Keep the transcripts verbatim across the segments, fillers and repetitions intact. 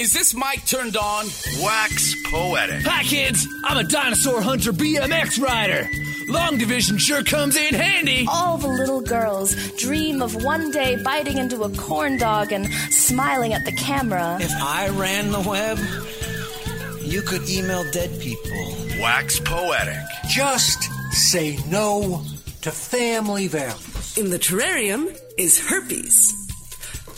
Is this mic turned on? Wax poetic. Hi, kids. I'm a dinosaur hunter B M X rider. Long division sure comes in handy. All the little girls dream of one day biting into a corn dog and smiling at the camera. If I ran the web, you could email dead people. Wax poetic. Just say no to family values. In the terrarium is herpes.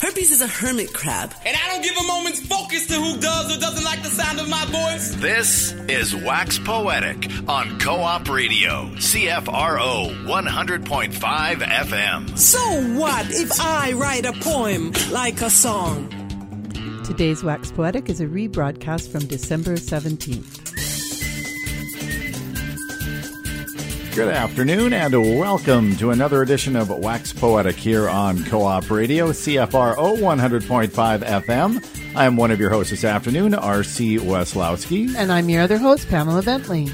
Herpes is a hermit crab. And I don't give a moment's focus to who does or doesn't like the sound of my voice. This is Wax Poetic on Co-op Radio, C F R O one hundred point five F M. So what if I write a poem like a song? Today's Wax Poetic is a rebroadcast from December seventeenth. Good afternoon and welcome to another edition of Wax Poetic here on Co-op Radio, C F R O one hundred point five F M. I'm one of your hosts this afternoon, R C. Weslowski. And I'm your other host, Pamela Bentley.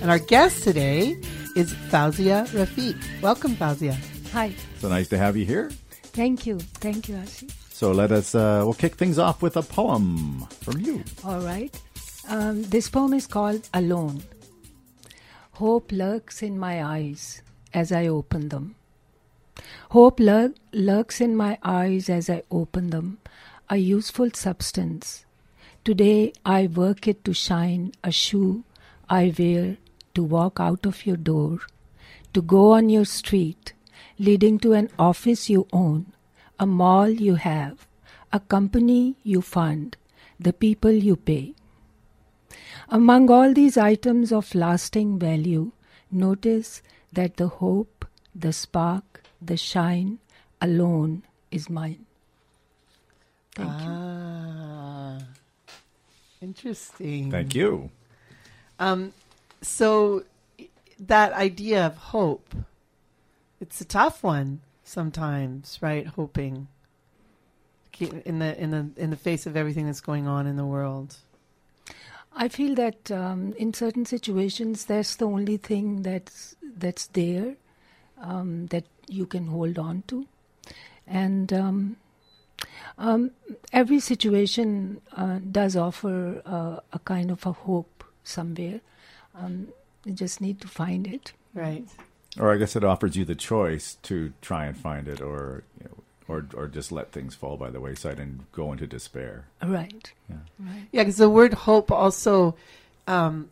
And our guest today is Fauzia Rafique. Welcome, Fauzia. Hi. So nice to have you here. Thank you. Thank you, R C. So let us, uh, we'll kick things off with a poem from you. All right. Um, this poem is called Alone. Hope lurks in my eyes as I open them. Hope lur- lurks in my eyes as I open them, a useful substance. Today I work it to shine a shoe I wear to walk out of your door, to go on your street, leading to an office you own, a mall you have, a company you fund, the people you pay. Among all these items of lasting value, notice that the hope, the spark, the shine alone is mine. Thank ah, you. Interesting. Thank you. Um, so that idea of hope, it's a tough one. Sometimes, right? Hoping in the in the in the face of everything that's going on in the world. I feel that um, in certain situations, that's the only thing that's that's there um, that you can hold on to, and um, um, every situation uh, does offer uh, a kind of a hope somewhere. Um, you just need to find it, right? Or I guess it offers you the choice to try and find it, or you know, or or just let things fall by the wayside and go into despair. Right. Yeah. Right. Yeah, because the word hope also um,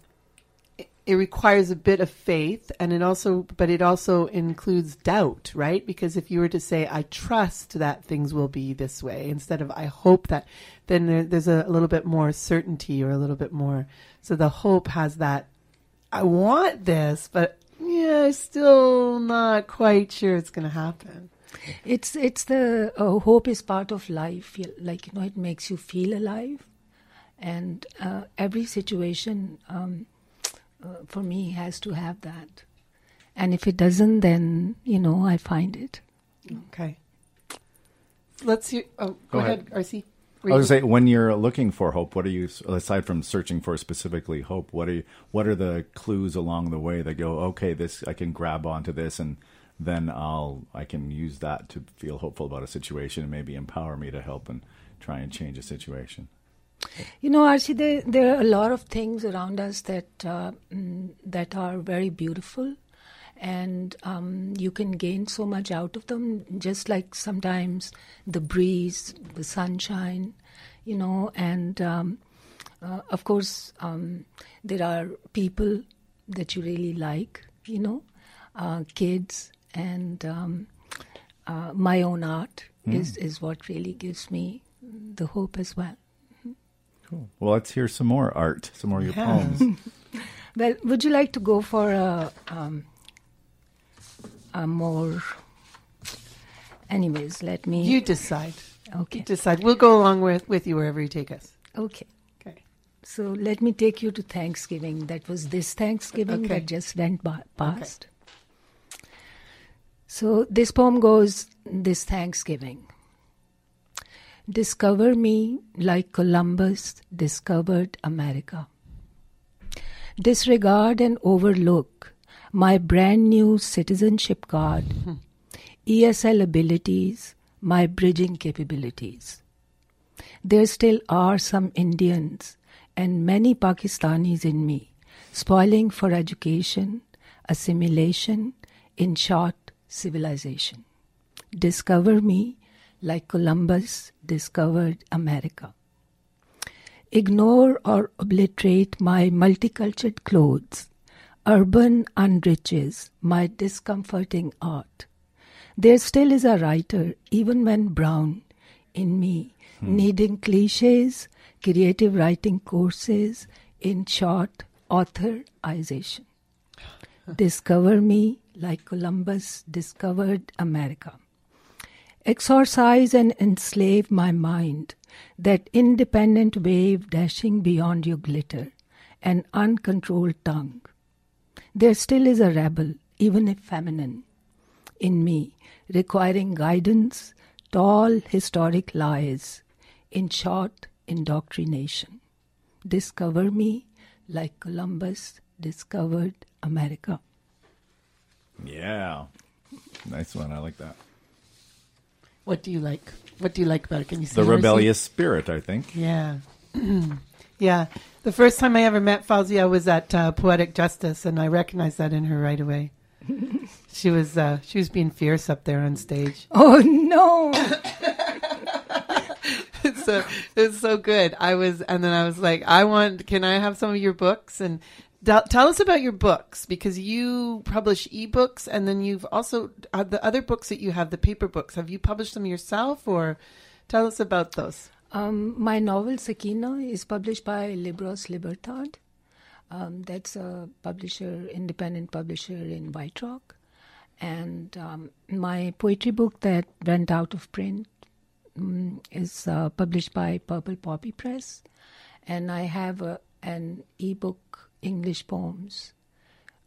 it, it requires a bit of faith, and it also, but it also includes doubt, right? Because if you were to say, "I trust that things will be this way," instead of "I hope that," then there, there's a, a little bit more certainty or a little bit more. So the hope has that. I want this, but. Yeah, still not quite sure it's going to happen. It's it's the uh, hope is part of life. Like, you know, it makes you feel alive. And uh, every situation um, uh, for me has to have that. And if it doesn't, then, you know, I find it. Okay. Let's hear. Oh, go, go ahead, ahead, R C. I was going to say, when you're looking for hope, what are you, aside from searching for specifically hope, what are you, what are the clues along the way that go, okay, this, I can grab onto this, and then I'll, I can use that to feel hopeful about a situation and maybe empower me to help and try and change a situation? You know, Archie, there, there are a lot of things around us that, uh, that are very beautiful, and um, you can gain so much out of them, just like sometimes the breeze, the sunshine, you know, and um, uh, of course um, there are people that you really like, you know, uh, kids, and um, uh, my own art mm. is, is what really gives me the hope as well. Cool. Well, let's hear some more art, some more of your yeah. poems. Well, would you like to go for a... Um, Uh, more. Anyways, let me. You decide. Okay. You decide. We'll go along with, with you wherever you take us. Okay. Okay. So let me take you to Thanksgiving. That was this Thanksgiving okay. that just went by, past. Okay. So this poem goes, this Thanksgiving. Discover me like Columbus discovered America. Disregard and overlook my brand new citizenship card, E S L abilities, my bridging capabilities. There still are some Indians and many Pakistanis in me, spoiling for education, assimilation, in short, civilization. Discover me like Columbus discovered America. Ignore or obliterate my multicultured clothes, urban unriches, my discomforting art. There still is a writer, even when brown, in me, hmm. needing cliches, creative writing courses, in short, authorization. Discover me like Columbus discovered America. Exorcise and enslave my mind, that independent wave dashing beyond your glitter, an uncontrolled tongue. There still is a rebel, even if feminine, in me, requiring guidance, tall historic lies, in short, indoctrination. Discover me like Columbus discovered America. Yeah. Nice one. I like that. What do you like? What do you like about it? Can you see the rebellious spirit, I think. Yeah. Yeah. The first time I ever met Fauzia was at uh, Poetic Justice, and I recognized that in her right away. She was uh, she was being fierce up there on stage. Oh, no. It's so, it's so good. I was, and then I was like, I want, can I have some of your books? And Tell, tell us about your books, because you publish ebooks, and then you've also uh, the other books that you have, the paper books. Have you published them yourself, or tell us about those? Um, my novel Sakina is published by Libros Libertad. Um, that's a publisher, independent publisher in White Rock, and um, my poetry book that went out of print um, is uh, published by Purple Poppy Press, and I have a, an ebook. English poems.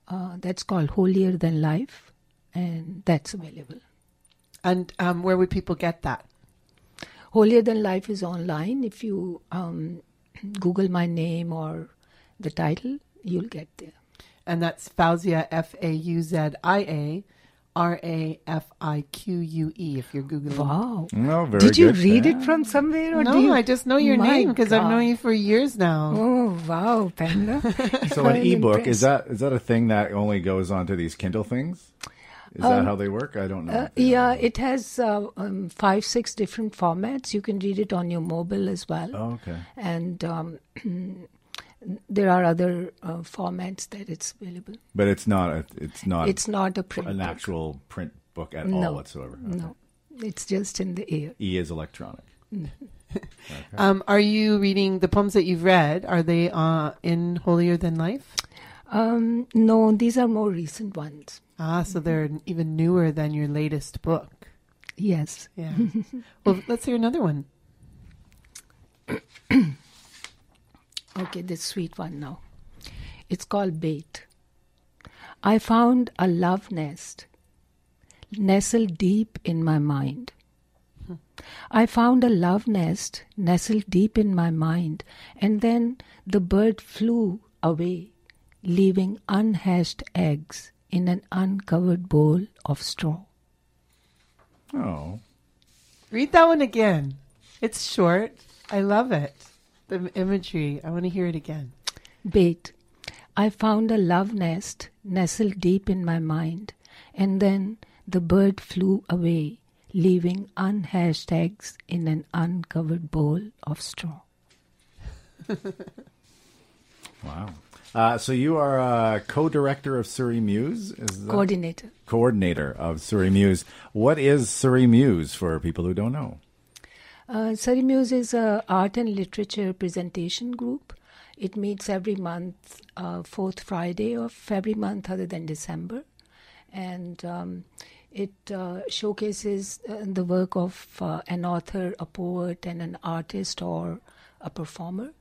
Uh, that's called Holier Than Life, and that's available. And um, where would people get that? Holier Than Life is online. If you um, Google my name or the title, you'll get there. And that's Fauzia, F A U Z I A, R A F I Q U E, if you're Googling. Wow. No, very Did you good read fan. It from somewhere? Or no, do you... I just know your My name because I've known you for years now. Oh, wow, Pamela. So an ebook, is that is that a thing that only goes onto these Kindle things? Is um, that how they work? I don't know. Uh, yeah, it has uh, um, five, six different formats. You can read it on your mobile as well. Oh, okay. And um, there are other uh, formats that it's available, but it's not a, it's not it's not a print an book. Actual print book at no, all whatsoever. Okay. No, it's just in the air. E is electronic. No. Okay. Um, are you reading the poems that you've read? Are they uh, in Holier Than Life? Um, no, these are more recent ones. Ah, so mm-hmm. they're even newer than your latest book. Yes. Yeah. Well, let's hear another one. Okay, this sweet one now. It's called Bait. I found a love nest, nestled deep in my mind. Hmm. I found a love nest, nestled deep in my mind, and then the bird flew away, leaving unhatched eggs in an uncovered bowl of straw. Oh. Read that one again. It's short. I love it. The imagery. I want to hear it again. Bait. I found a love nest nestled deep in my mind, and then the bird flew away, leaving unhatched eggs in an uncovered bowl of straw. Wow. Uh, so you are a co-director of Surrey Muse? Is that Coordinator. Coordinator of Surrey Muse. What is Surrey Muse for people who don't know? Uh, Surrey Muse is an art and literature presentation group. It meets every month, uh, fourth Friday of every month other than December. And um, it uh, showcases uh, the work of uh, an author, a poet, and an artist or a performer.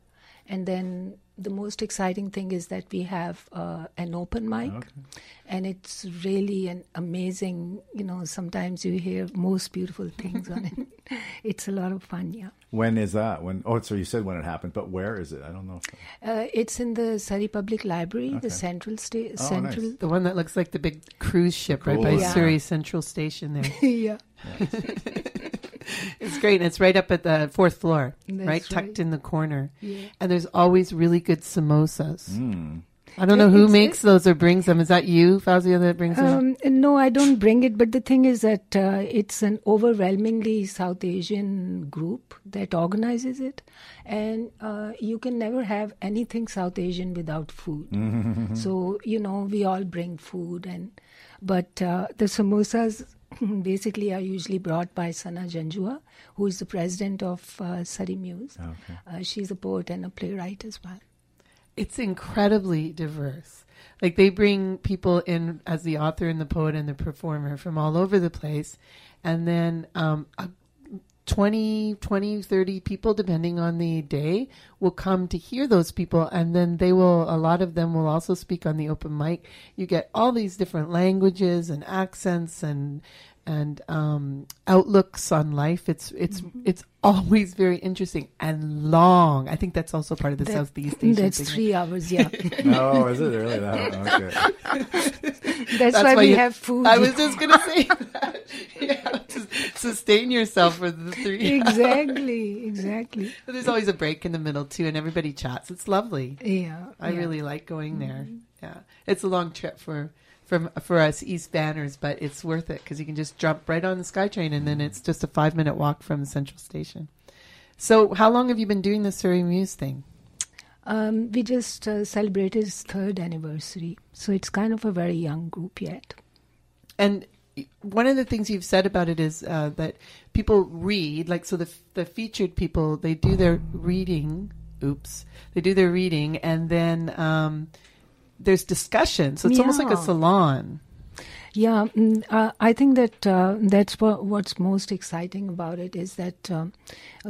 And then the most exciting thing is that we have uh, an open mic. Okay. And it's really an amazing, you know, sometimes you hear most beautiful things on it. It's a lot of fun, yeah. When is that? When? Oh, so you said when it happened, but where is it? I don't know. Uh, it's in the Surrey Public Library, okay. the Central Station. Oh, Central, nice. The one that looks like the big cruise ship cool. right by yeah. Surrey Central Station there. Yeah. yeah. It's great. And it's right up at the fourth floor, right? right? Tucked in the corner. Yeah. And there's always really good samosas. Mm. I don't it know who exists. makes those or brings them. Is that you, Fauzia, that brings um, them? No, I don't bring it. But the thing is that uh, it's an overwhelmingly South Asian group that organizes it. And uh, you can never have anything South Asian without food. So, you know, we all bring food. and But uh, the samosas basically are usually brought by Sana Janjua, who is the president of uh, Surrey Muse. Okay. Uh, she's a poet and a playwright as well. It's incredibly diverse. Like, they bring people in as the author and the poet and the performer from all over the place. And then um, twenty, thirty people, depending on the day, will come to hear those people. And then they will, a lot of them will also speak on the open mic. You get all these different languages and accents and and um, outlooks on life. It's it's mm-hmm. it's always very interesting and long. I think that's also part of the that, Southeast Asian That's thing. Three hours, yeah. Oh, is it really that? Okay. that's, that's why, why we you, have food. I was just going to say that. Yeah, just sustain yourself for the three Exactly, hours. exactly. But there's always a break in the middle, too, and everybody chats. It's lovely. Yeah. I yeah. really like going there. Mm-hmm. Yeah. It's a long trip for... From, for us East Banners, but it's worth it because you can just jump right on the SkyTrain and then it's just a five-minute walk from the Central Station. So how long have you been doing the Surrey Muse thing? Um, we just uh, celebrated its third anniversary, so it's kind of a very young group yet. And one of the things you've said about it is uh, that people read, like so the, the featured people, they do their reading, oops, they do their reading and then... Um, there's discussion, so it's yeah. almost like a salon. Yeah, uh, I think that uh, that's what, what's most exciting about it is that um,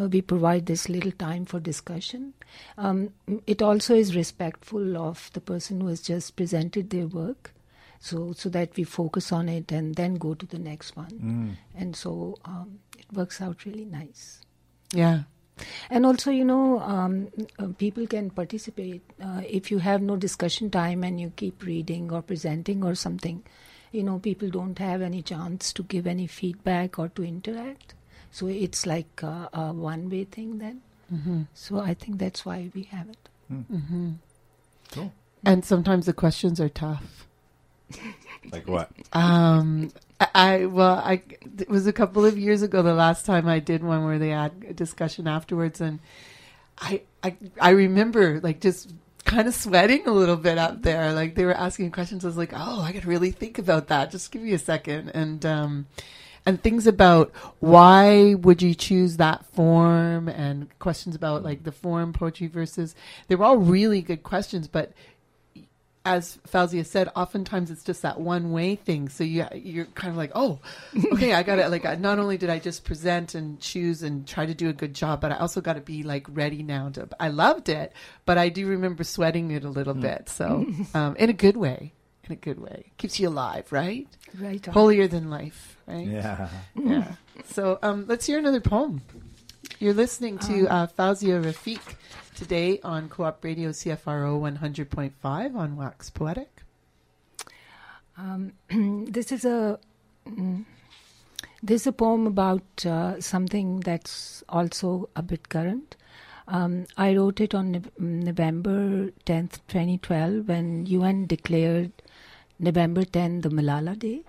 uh, we provide this little time for discussion. Um, it also is respectful of the person who has just presented their work, so so that we focus on it and then go to the next one. Mm. And so um, it works out really nice. Yeah. And also, you know, um, uh, people can participate. Uh, if you have no discussion time and you keep reading or presenting or something, you know, people don't have any chance to give any feedback or to interact. So it's like uh, a one-way thing then. Mm-hmm. So I think that's why we have it. Mm-hmm. Cool. And sometimes the questions are tough. Like what? Um... I well, I it was a couple of years ago the last time I did one where they had a discussion afterwards, and I I I remember like just kind of sweating a little bit out there. Like they were asking questions, I was like, oh, I could really think about that. Just give me a second, and um, and things about why would you choose that form, and questions about like the form poetry versus. They were all really good questions, but. As Fauzia said, oftentimes it's just that one-way thing. So you, you're kind of like, oh, okay, I got to, like, not only did I just present and choose and try to do a good job, but I also got to be, like, ready now. To. I loved it, but I do remember sweating it a little mm. bit. So um, in a good way, in a good way. Keeps you alive, right? Right. On. Holier than life, right? Yeah. Yeah. So um, let's hear another poem. You're listening to uh, Fauzia Rafique today on Co-op Radio C F R O one hundred point five on Wax Poetic. Um, this is a this is a poem about uh, something that's also a bit current. Um, I wrote it on November tenth, twenty twelve, when U N declared November tenth the Malala Day.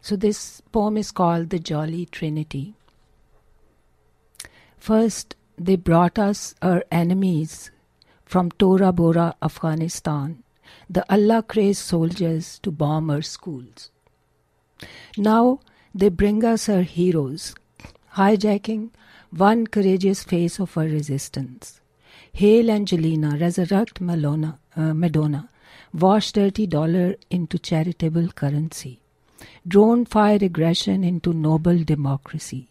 So this poem is called The Jolly Trinity. First, they brought us our enemies from Tora Bora, Afghanistan, the Allah-crazed soldiers to bomb our schools. Now, they bring us our heroes, hijacking one courageous face of our resistance. Hail Angelina, resurrect Malona, uh, Madonna, wash dirty dollar into charitable currency, drone fire aggression into noble democracy.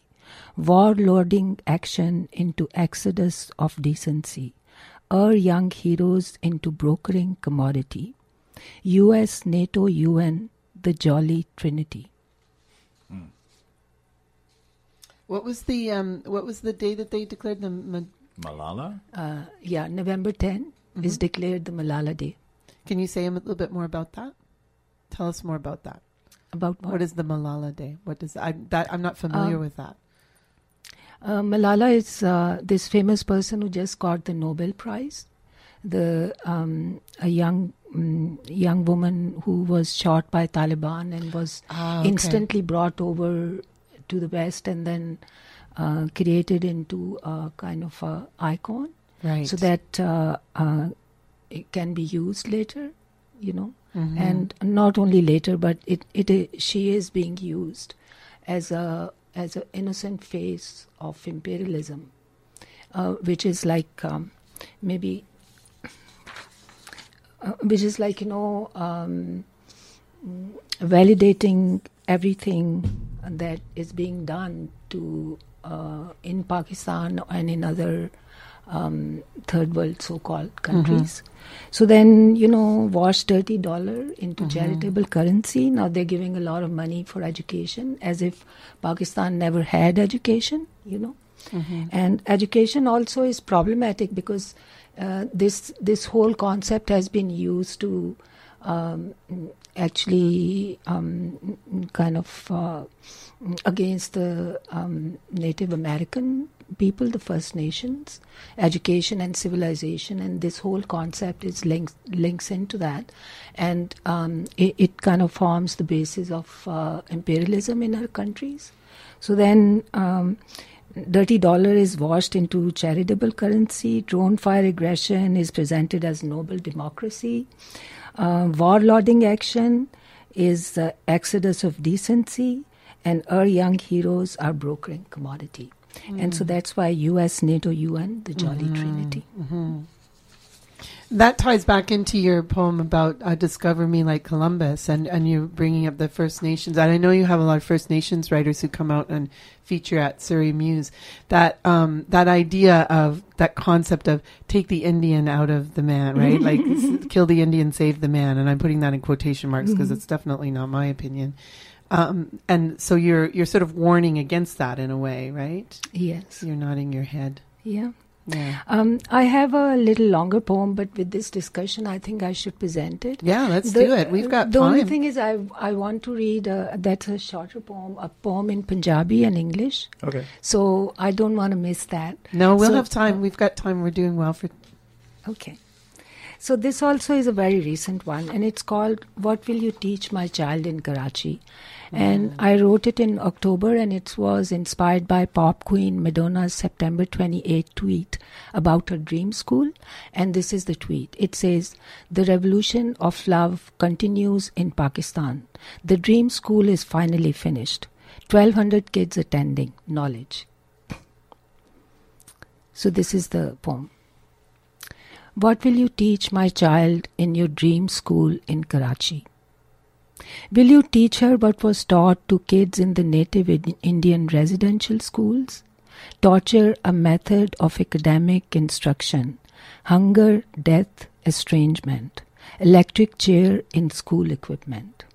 Warlording action into exodus of decency, our young heroes into brokering commodity, U S, NATO, U N, the Jolly Trinity. Mm. What was the um, what was the day that they declared the Ma- Malala? Uh, yeah, November tenth mm-hmm. is declared the Malala Day. Can you say a little bit more about that? Tell us more about that. About what? What is the Malala Day? What is I, that? I'm not familiar um, with that. Uh, Malala is uh, this famous person who just got the Nobel Prize, the um, a young um, young woman who was shot by Taliban and was ah, okay. instantly brought over to the West and then uh, created into a kind of a icon, right. so that uh, uh, it can be used later, you know, mm-hmm. and not only later, but it, it it she is being used as a as an innocent face of imperialism, uh, which is like um, maybe, uh, which is like, you know, um, validating everything that is being done to uh, in Pakistan and in other um, third world so-called countries. Mm-hmm. So then, you know, wash dirty dollar into mm-hmm. charitable currency. Now they're giving a lot of money for education as if Pakistan never had education, you know. Mm-hmm. And education also is problematic because uh, this this whole concept has been used to um, actually um, kind of uh, against the um, Native American people, the First Nations, education and civilization, and this whole concept is links links into that, and um, it, it kind of forms the basis of uh, imperialism in our countries. So then um, dirty dollar is washed into charitable currency, drone fire aggression is presented as noble democracy, uh, warlording action is the exodus of decency, and our young heroes are brokering commodity. Mm. And so that's why U S, NATO, U N, the Jolly mm-hmm. Trinity. Mm-hmm. That ties back into your poem about uh, Discover Me Like Columbus, and, and you're bringing up the First Nations. And I know you have a lot of First Nations writers who come out and feature at Surrey Muse. That um, that idea of, that concept of take the Indian out of the man, right? Like kill the Indian, save the man. And I'm putting that in quotation marks because mm-hmm. it's definitely not my opinion. Um, and so you're you're sort of warning against that in a way, right? Yes. You're nodding your head. Yeah. Yeah. Um, I have a little longer poem, but with this discussion, I think I should present it. Yeah, let's the, do it. We've got the time. The only thing is I I want to read, a, that's a shorter poem, a poem in Punjabi and English. Okay. So I don't want to miss that. No, we'll so, have time. We've got time. We're doing well for... Okay. So this also is a very recent one, and it's called What Will You Teach My Child in Karachi? Mm. And I wrote it in October, and it was inspired by pop queen Madonna's September twenty-eighth tweet about her dream school. And this is the tweet. It says, "The revolution of love continues in Pakistan. The dream school is finally finished. twelve hundred kids attending. Knowledge." So this is the poem. What will you teach my child in your dream school in Karachi? Will you teach her what was taught to kids in the native Indian residential schools? Torture, a method of academic instruction. Hunger, death, estrangement. Electric chair in school equipment.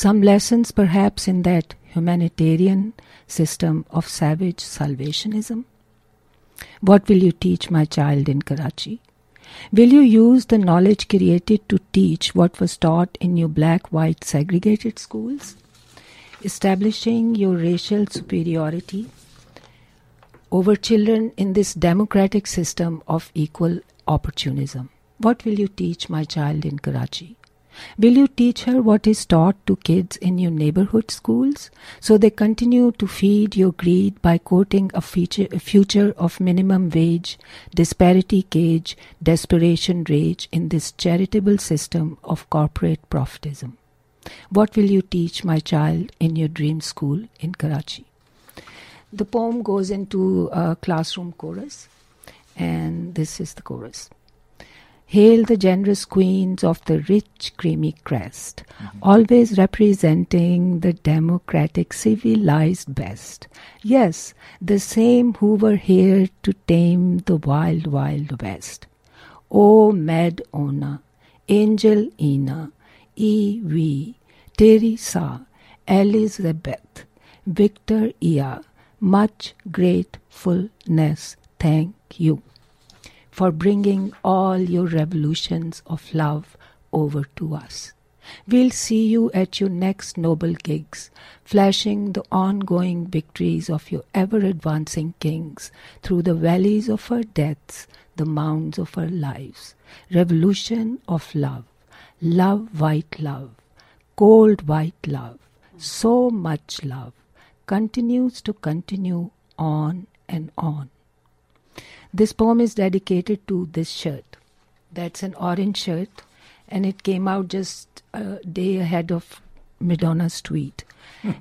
Some lessons perhaps in that humanitarian system of savage salvationism? What will you teach my child in Karachi? Will you use the knowledge created to teach what was taught in your black-white segregated schools? Establishing your racial superiority over children in this democratic system of equal opportunism. What will you teach my child in Karachi? Will you teach her what is taught to kids in your neighborhood schools, so they continue to feed your greed by courting a, feature, a future of minimum wage, disparity cage, desperation rage in this charitable system of corporate profitism? What will you teach my child in your dream school in Karachi? The poem goes into a classroom chorus, and this is the chorus. Hail the generous queens of the rich, creamy crest, mm-hmm. always representing the democratic, civilized best. Yes, the same who were here to tame the wild, wild west. O Med Ona, Angel Ina, E. V. Teresa, Elizabeth, Victor Ia, much gratefulness, thank you for bringing all your revolutions of love over to us. We'll see you at your next noble gigs, flashing the ongoing victories of your ever-advancing kings through the valleys of our deaths, the mounds of our lives. Revolution of love, love, white love, cold white love, so much love, continues to continue on and on. This poem is dedicated to this shirt. That's an orange shirt, and it came out just a day ahead of Madonna's tweet.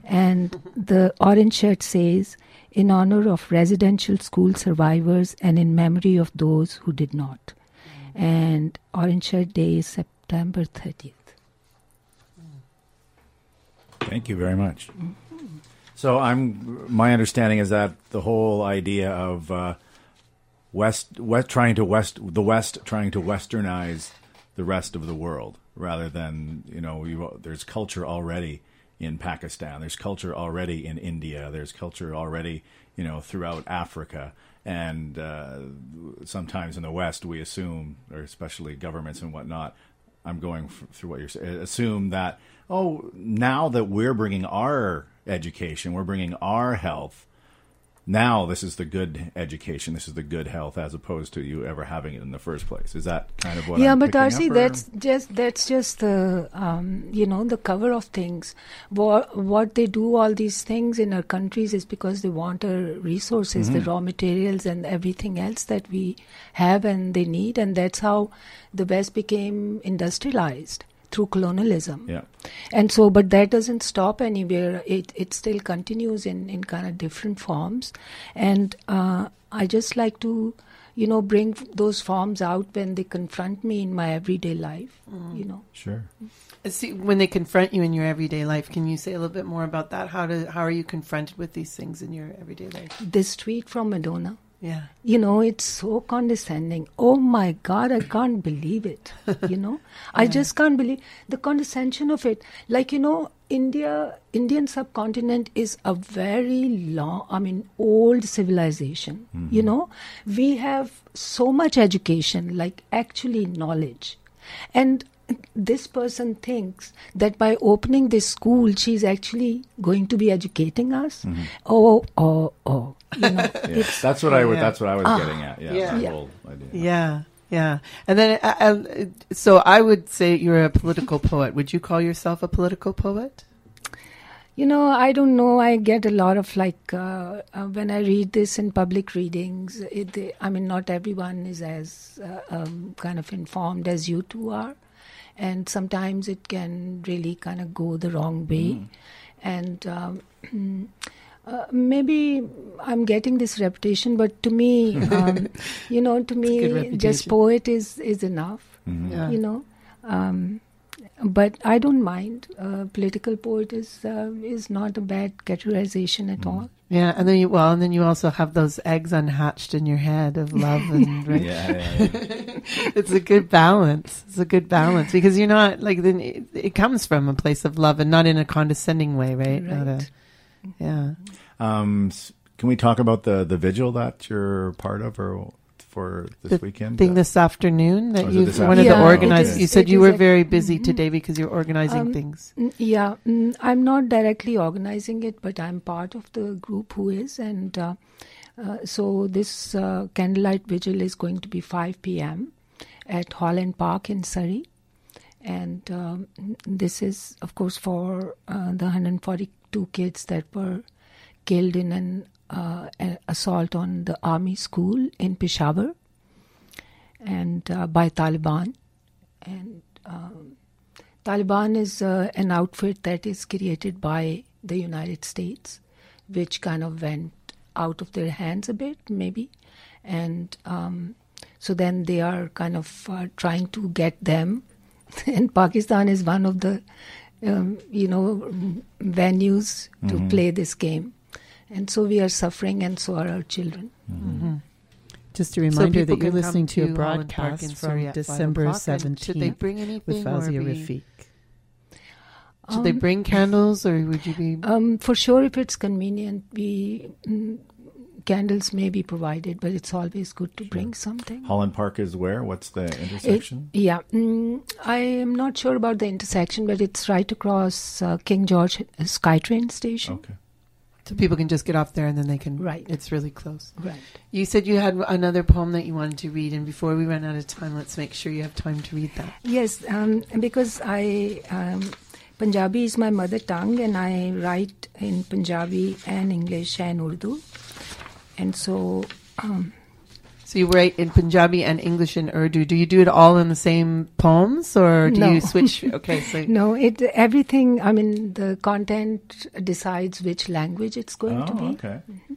And the orange shirt says, in honor of residential school survivors and in memory of those who did not. And Orange Shirt Day is September thirtieth. Thank you very much. Mm-hmm. So I'm. My understanding is that the whole idea of uh, West, West trying to West, the West trying to Westernize the rest of the world, rather than you know, you, there's culture already in Pakistan, there's culture already in India, there's culture already you know throughout Africa. And uh, sometimes in the West, we assume, or especially governments and whatnot, I'm going f- through what you're saying, assume that, oh, now that we're bringing our education, we're bringing our health, now this is the good education, this is the good health, as opposed to you ever having it in the first place. Is that kind of what yeah, I'm picking up? Yeah, but Darcy, that's just, that's just the, um, you know, the cover of things. What, what they do all these things in our countries is because they want our resources, mm-hmm. the raw materials and everything else that we have and they need. And that's how the West became industrialized, through colonialism. Yeah. And so, but that doesn't stop anywhere. It it still continues in, in kind of different forms. And uh, I just like to, you know, bring those forms out when they confront me in my everyday life, mm. you know. Sure. See, when they confront you in your everyday life, can you say a little bit more about that? How do, how are you confronted with these things in your everyday life? This tweet from Madonna. Yeah. You know, it's so condescending. Oh my God, I can't believe it. You know, yeah. I just can't believe the condescension of it. Like, you know, India, Indian subcontinent is a very long, I mean, old civilization. Mm-hmm. You know, we have so much education, like actually knowledge. And this person thinks that by opening this school, she's actually going to be educating us. Mm-hmm. Oh, oh, oh. You know, yeah. That's what I would. Yeah. That's what I was uh, getting at. Yeah, yeah. That whole idea. Yeah, yeah. And then, I, I, so I would say you're a political poet. Would you call yourself a political poet? You know, I don't know. I get a lot of like uh, uh, when I read this in public readings. It, they, I mean, not everyone is as uh, um, kind of informed as you two are, and sometimes it can really kind of go the wrong way, mm. and. Um, Uh, maybe I'm getting this reputation, but to me, um, you know, to me, just poet is, is enough, mm-hmm. yeah. you know. Um, but I don't mind. Uh, political poet is uh, is not a bad categorization at mm-hmm. all. Yeah, and then you well, and then you also have those eggs unhatched in your head of love and right? yeah, yeah, yeah. It's a good balance. It's a good balance because you're not like then it, it comes from a place of love and not in a condescending way, right? Right. Not a, Yeah. Um, can we talk about the, the vigil that you're part of or for this the weekend? Thing uh, this afternoon that you one of yeah, the organizers. You said you were very busy mm-hmm. today because you're organizing um, things. Yeah, I'm not directly organizing it, but I'm part of the group who is, and uh, uh, so this uh, candlelight vigil is going to be five p.m. at Holland Park in Surrey, and um, this is of course for uh, the one hundred forty. Two kids that were killed in an uh, assault on the army school in Peshawar and uh, by Taliban. And um, Taliban is uh, an outfit that is created by the United States, which kind of went out of their hands a bit, maybe. And um, so then they are kind of uh, trying to get them. And Pakistan is one of the Um, you know, venues mm-hmm. to play this game. And so we are suffering and so are our children. Mm-hmm. Mm-hmm. Just a reminder so that you're listening to a broadcast from December seventeenth should they bring anything with Fauzia Rafique. Should um, they bring candles or would you be... Um, for sure, if it's convenient, we... Mm, candles may be provided, but it's always good to bring something. Holland Park is where? What's the intersection? It, yeah, mm, I am not sure about the intersection, but it's right across uh, King George SkyTrain station. Okay. So people can just get off there and then they can... Right. It's really close. Right. You said you had another poem that you wanted to read, and before we run out of time, let's make sure you have time to read that. Yes, um, because I... Um, Punjabi is my mother tongue, and I write in Punjabi and English and Urdu. And so... Um, so you write in Punjabi and English and Urdu. Do you do it all in the same poems, or do no. you switch? Okay, so No, it everything, I mean, the content decides which language it's going oh, to be. Okay. Mm-hmm.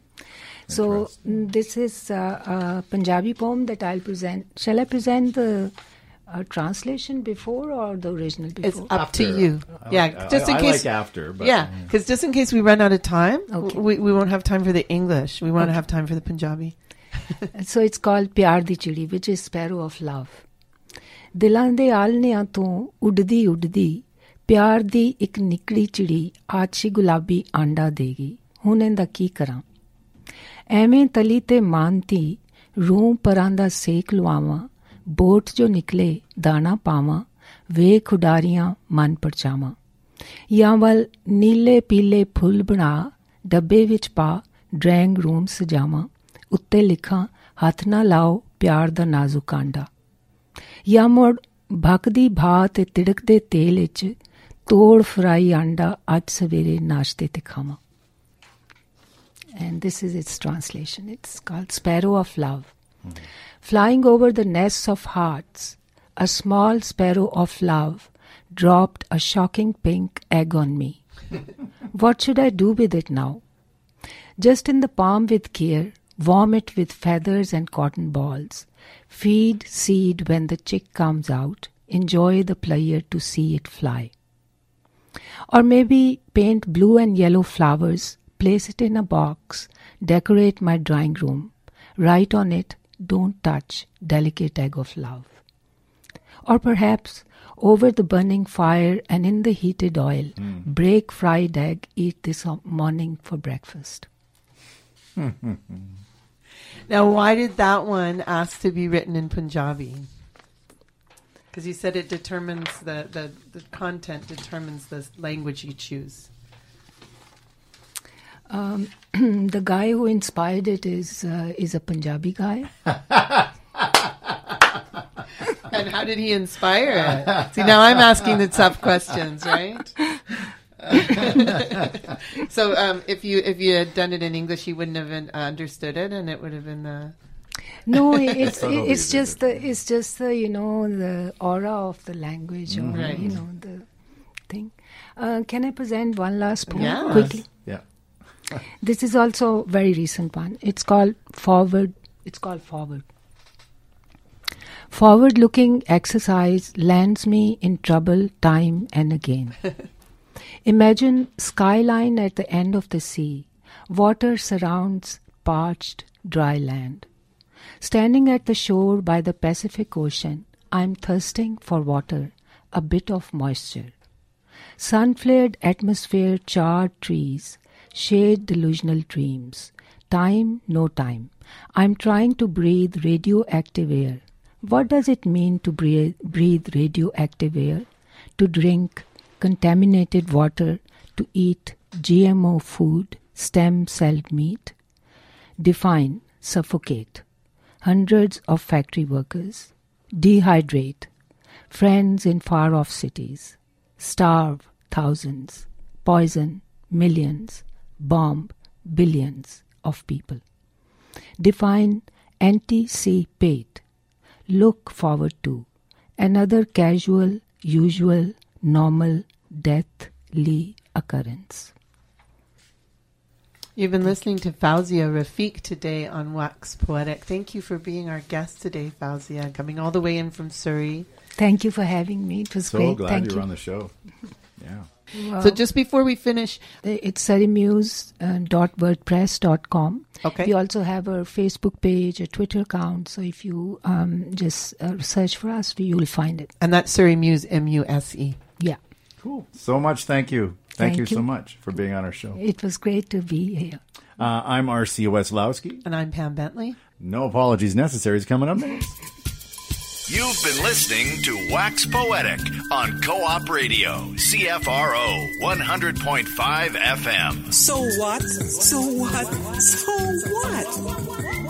So this is uh, a Punjabi poem that I'll present. Shall I present the... A translation before or the original before? It's up after, to you. I yeah, like, just in I case. I like after. But, yeah, because yeah. just in case we run out of time, okay. we, we won't have time for the English. We want okay. to have time for the Punjabi. So it's called Pyaar Di Chidi, which is Sparrow of Love. Dilan de aalnean ton uddi uddi pyar di ik nikli chidi aachi gulabi anda degi hun inda ki karan aime tali te maanti roon paranda seek luawa बोट जो निकले दाना पावा वे खुडारियां मन परचावा या वल नीले पीले full बना डब्बे विच पा ड्राइंग रूम सजावा उत्ते लिखा हथ ना लाओ प्यार दा नाजुक आंडा या मोड़ भखदी भा ते तिड़कदे तेल विच तोड़ फ्राई आंडा अज सवेरे नाश्ते ते खावा. And this is its translation. It's called Sparrow of Love. Mm-hmm. Flying over the nests of hearts, a small sparrow of love dropped a shocking pink egg on me. What should I do with it now? Just in the palm with care, warm it with feathers and cotton balls. Feed seed when the chick comes out. Enjoy the pleasure to see it fly. Or maybe paint blue and yellow flowers, place it in a box, decorate my drawing room, write on it, "Don't touch, delicate egg of love." Or perhaps, over the burning fire and in the heated oil, mm. break fried egg, eat this morning for breakfast. Now, why did that one ask to be written in Punjabi? Because you said it determines, the, the, the content determines the language you choose. Um, the guy who inspired it is uh, is a Punjabi guy. And how did he inspire it? See, now I'm asking the tough questions, right? So um, if you if you had done it in English, you wouldn't have been, uh, understood it, and it would have been. Uh... No, it's totally it's just the it's just the you know the aura of the language, mm-hmm. or right. you know the thing. Uh, can I present one last poem yes. quickly? Yeah. This is also a very recent one. It's called Forward. It's called Forward. Forward-looking exercise lands me in trouble time and again. Imagine skyline at the end of the sea. Water surrounds parched, dry land. Standing at the shore by the Pacific Ocean, I'm thirsting for water, a bit of moisture. Sun-flared atmosphere, charred trees, shade delusional dreams. Time, no time. I'm trying to breathe radioactive air. What does it mean to breathe, breathe radioactive air? To drink contaminated water, to eat G M O food, stem cell meat? Define, suffocate. Hundreds of factory workers. Dehydrate. Friends in far-off cities. Starve, thousands. Poison, millions. Bomb billions of people. Define anticipate. Look forward to another casual, usual, normal, deathly occurrence. You've been listening to Fauzia Rafique today on Wax Poetic. Thank you for being our guest today, Fauzia, coming all the way in from Surrey. Thank you for having me. It was so great. So glad Thank you were on the show. Yeah. Wow. So just before we finish, it's surrey muse dot wordpress dot com. Okay. We also have a Facebook page, a Twitter account. So if you um, just uh, search for us, you'll find it. And that's Surrey Muse, M U S E. Yeah. Cool. So much. Thank you. Thank, Thank you, you so much for being on our show. It was great to be here. Uh, I'm R C Weslowski. And I'm Pam Bentley. No apologies necessary is coming up next. You've been listening to Wax Poetic on Co-op Radio, C F R O one hundred point five F M. So what? So what? So what?